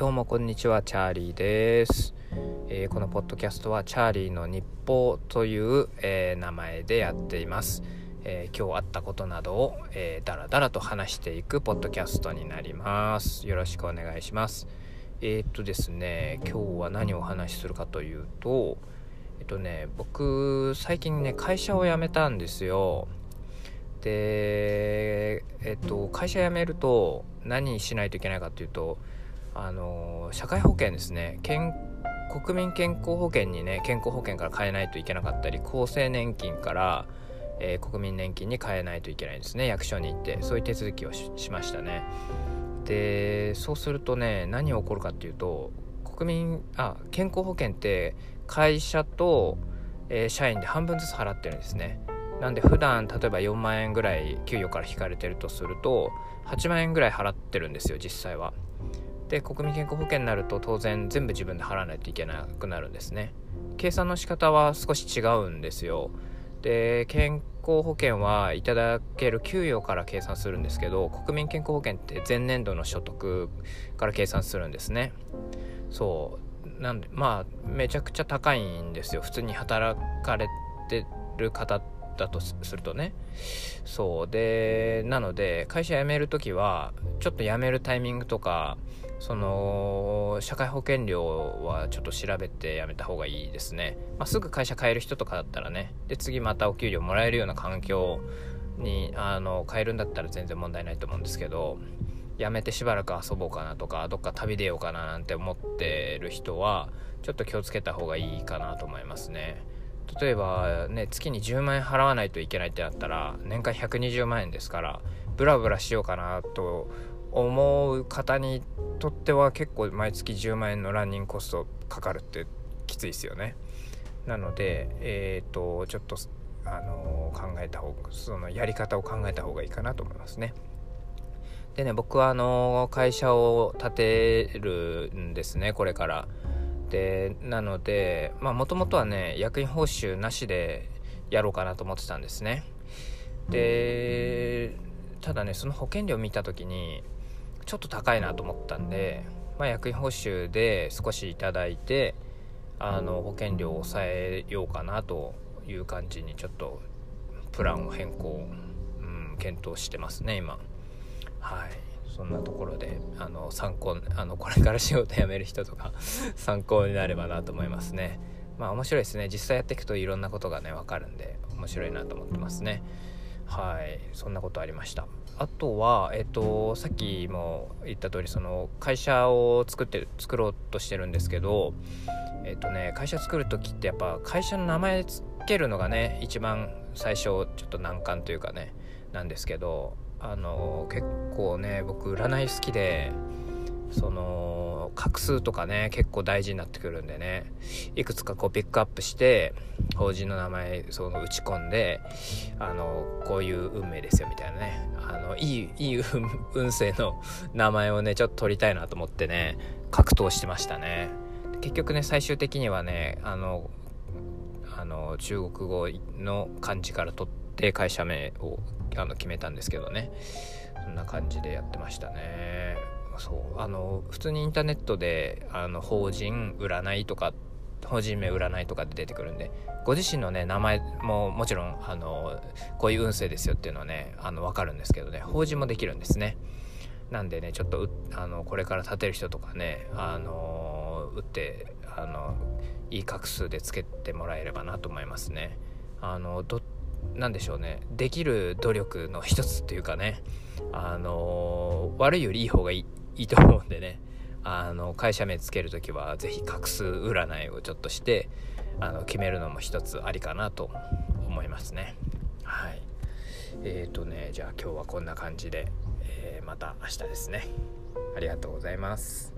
どうもこんにちは、チャーリーです。このポッドキャストはチャーリーの日報という、名前でやっています。今日あったことなどを、だらだらと話していくポッドキャストになります。よろしくお願いします。ですね、今日は何をお話しするかというと、僕最近ね会社を辞めたんですよ。で、会社辞めると何しないといけないかというと、社会保険ですね、国民健康保険にね、健康保険から変えないといけなかったり、厚生年金から、国民年金に変えないといけないんですね。役所に行ってそういう手続きを しましたね。で、そうするとね、何が起こるかっていうと、健康保険って会社と、社員で半分ずつ払ってるんですね。なんで普段例えば4万円ぐらい給与から引かれてるとすると8万円ぐらい払ってるんですよ、実際は。で、国民健康保険になると当然全部自分で払わないといけなくなるんですね。計算の仕方は少し違うんですよ。で、健康保険はいただける給与から計算するんですけど、国民健康保険って前年度の所得から計算するんですね。そうなんで、まあめちゃくちゃ高いんですよ、普通に働かれてる方だとするとね。そうで、なので会社辞めるときはちょっと辞めるタイミングとか、その社会保険料はちょっと調べて辞めた方がいいですね。すぐ会社変える人とかだったらね、で次またお給料もらえるような環境に変えるんだったら全然問題ないと思うんですけど、辞めてしばらく遊ぼうかなとか、どっか旅出ようかななんて思ってる人はちょっと気をつけた方がいいかなと思いますね。例えばね、月に10万円払わないといけないってなったら年間120万円ですから、ブラブラしようかなと思う方にとっては結構毎月10万円のランニングコストかかるってきついですよね。なのでちょっとそのやり方を考えた方がいいかなと思いますね。でね、僕は会社を建てるんですね、これから。で、なのでもともとはね、役員報酬なしでやろうかなと思ってたんですね。で、ただね、その保険料を見た時にちょっと高いなと思ったんで、役員報酬で少しいただいて保険料を抑えようかなという感じに、ちょっとプランを変更、検討してますね今。はい、そんなところで参考、これから仕事辞める人とか参考になればなと思いますね。面白いですね、実際やっていくといろんなことがね分かるんで面白いなと思ってますね。はい、そんなことありました。あとは、さっきも言った通り、その会社を作ろうとしてるんですけど、会社作るときってやっぱ会社の名前つけるのがね一番最初ちょっと難関というかね、なんですけど、結構ね僕占い好きで、その画数とかね結構大事になってくるんでね、いくつかこうピックアップして法人の名前その打ち込んで、こういう運命ですよみたいなね、いい運勢の名前をねちょっと取りたいなと思ってね格闘してましたね。結局ね最終的にはね中国語の漢字から取って会社名を決めたんですけどね。そんな感じでやってましたね。そう普通にインターネットで法人占いとか法人名占いとかで出てくるんで、ご自身のね名前ももちろんこういう運勢ですよっていうのはね分かるんですけどね、法人もできるんですね。なんでねちょっとこれから建てる人とかね打っていい画数でつけてもらえればなと思いますね。なんでしょうね、できる努力の一つっていうかね、悪いよりいい方がいいと思うんでね、会社名つけるときはぜひ画数占いをちょっとして決めるのも一つありかなと思いますね。はい、じゃあ今日はこんな感じで、また明日ですね。ありがとうございます。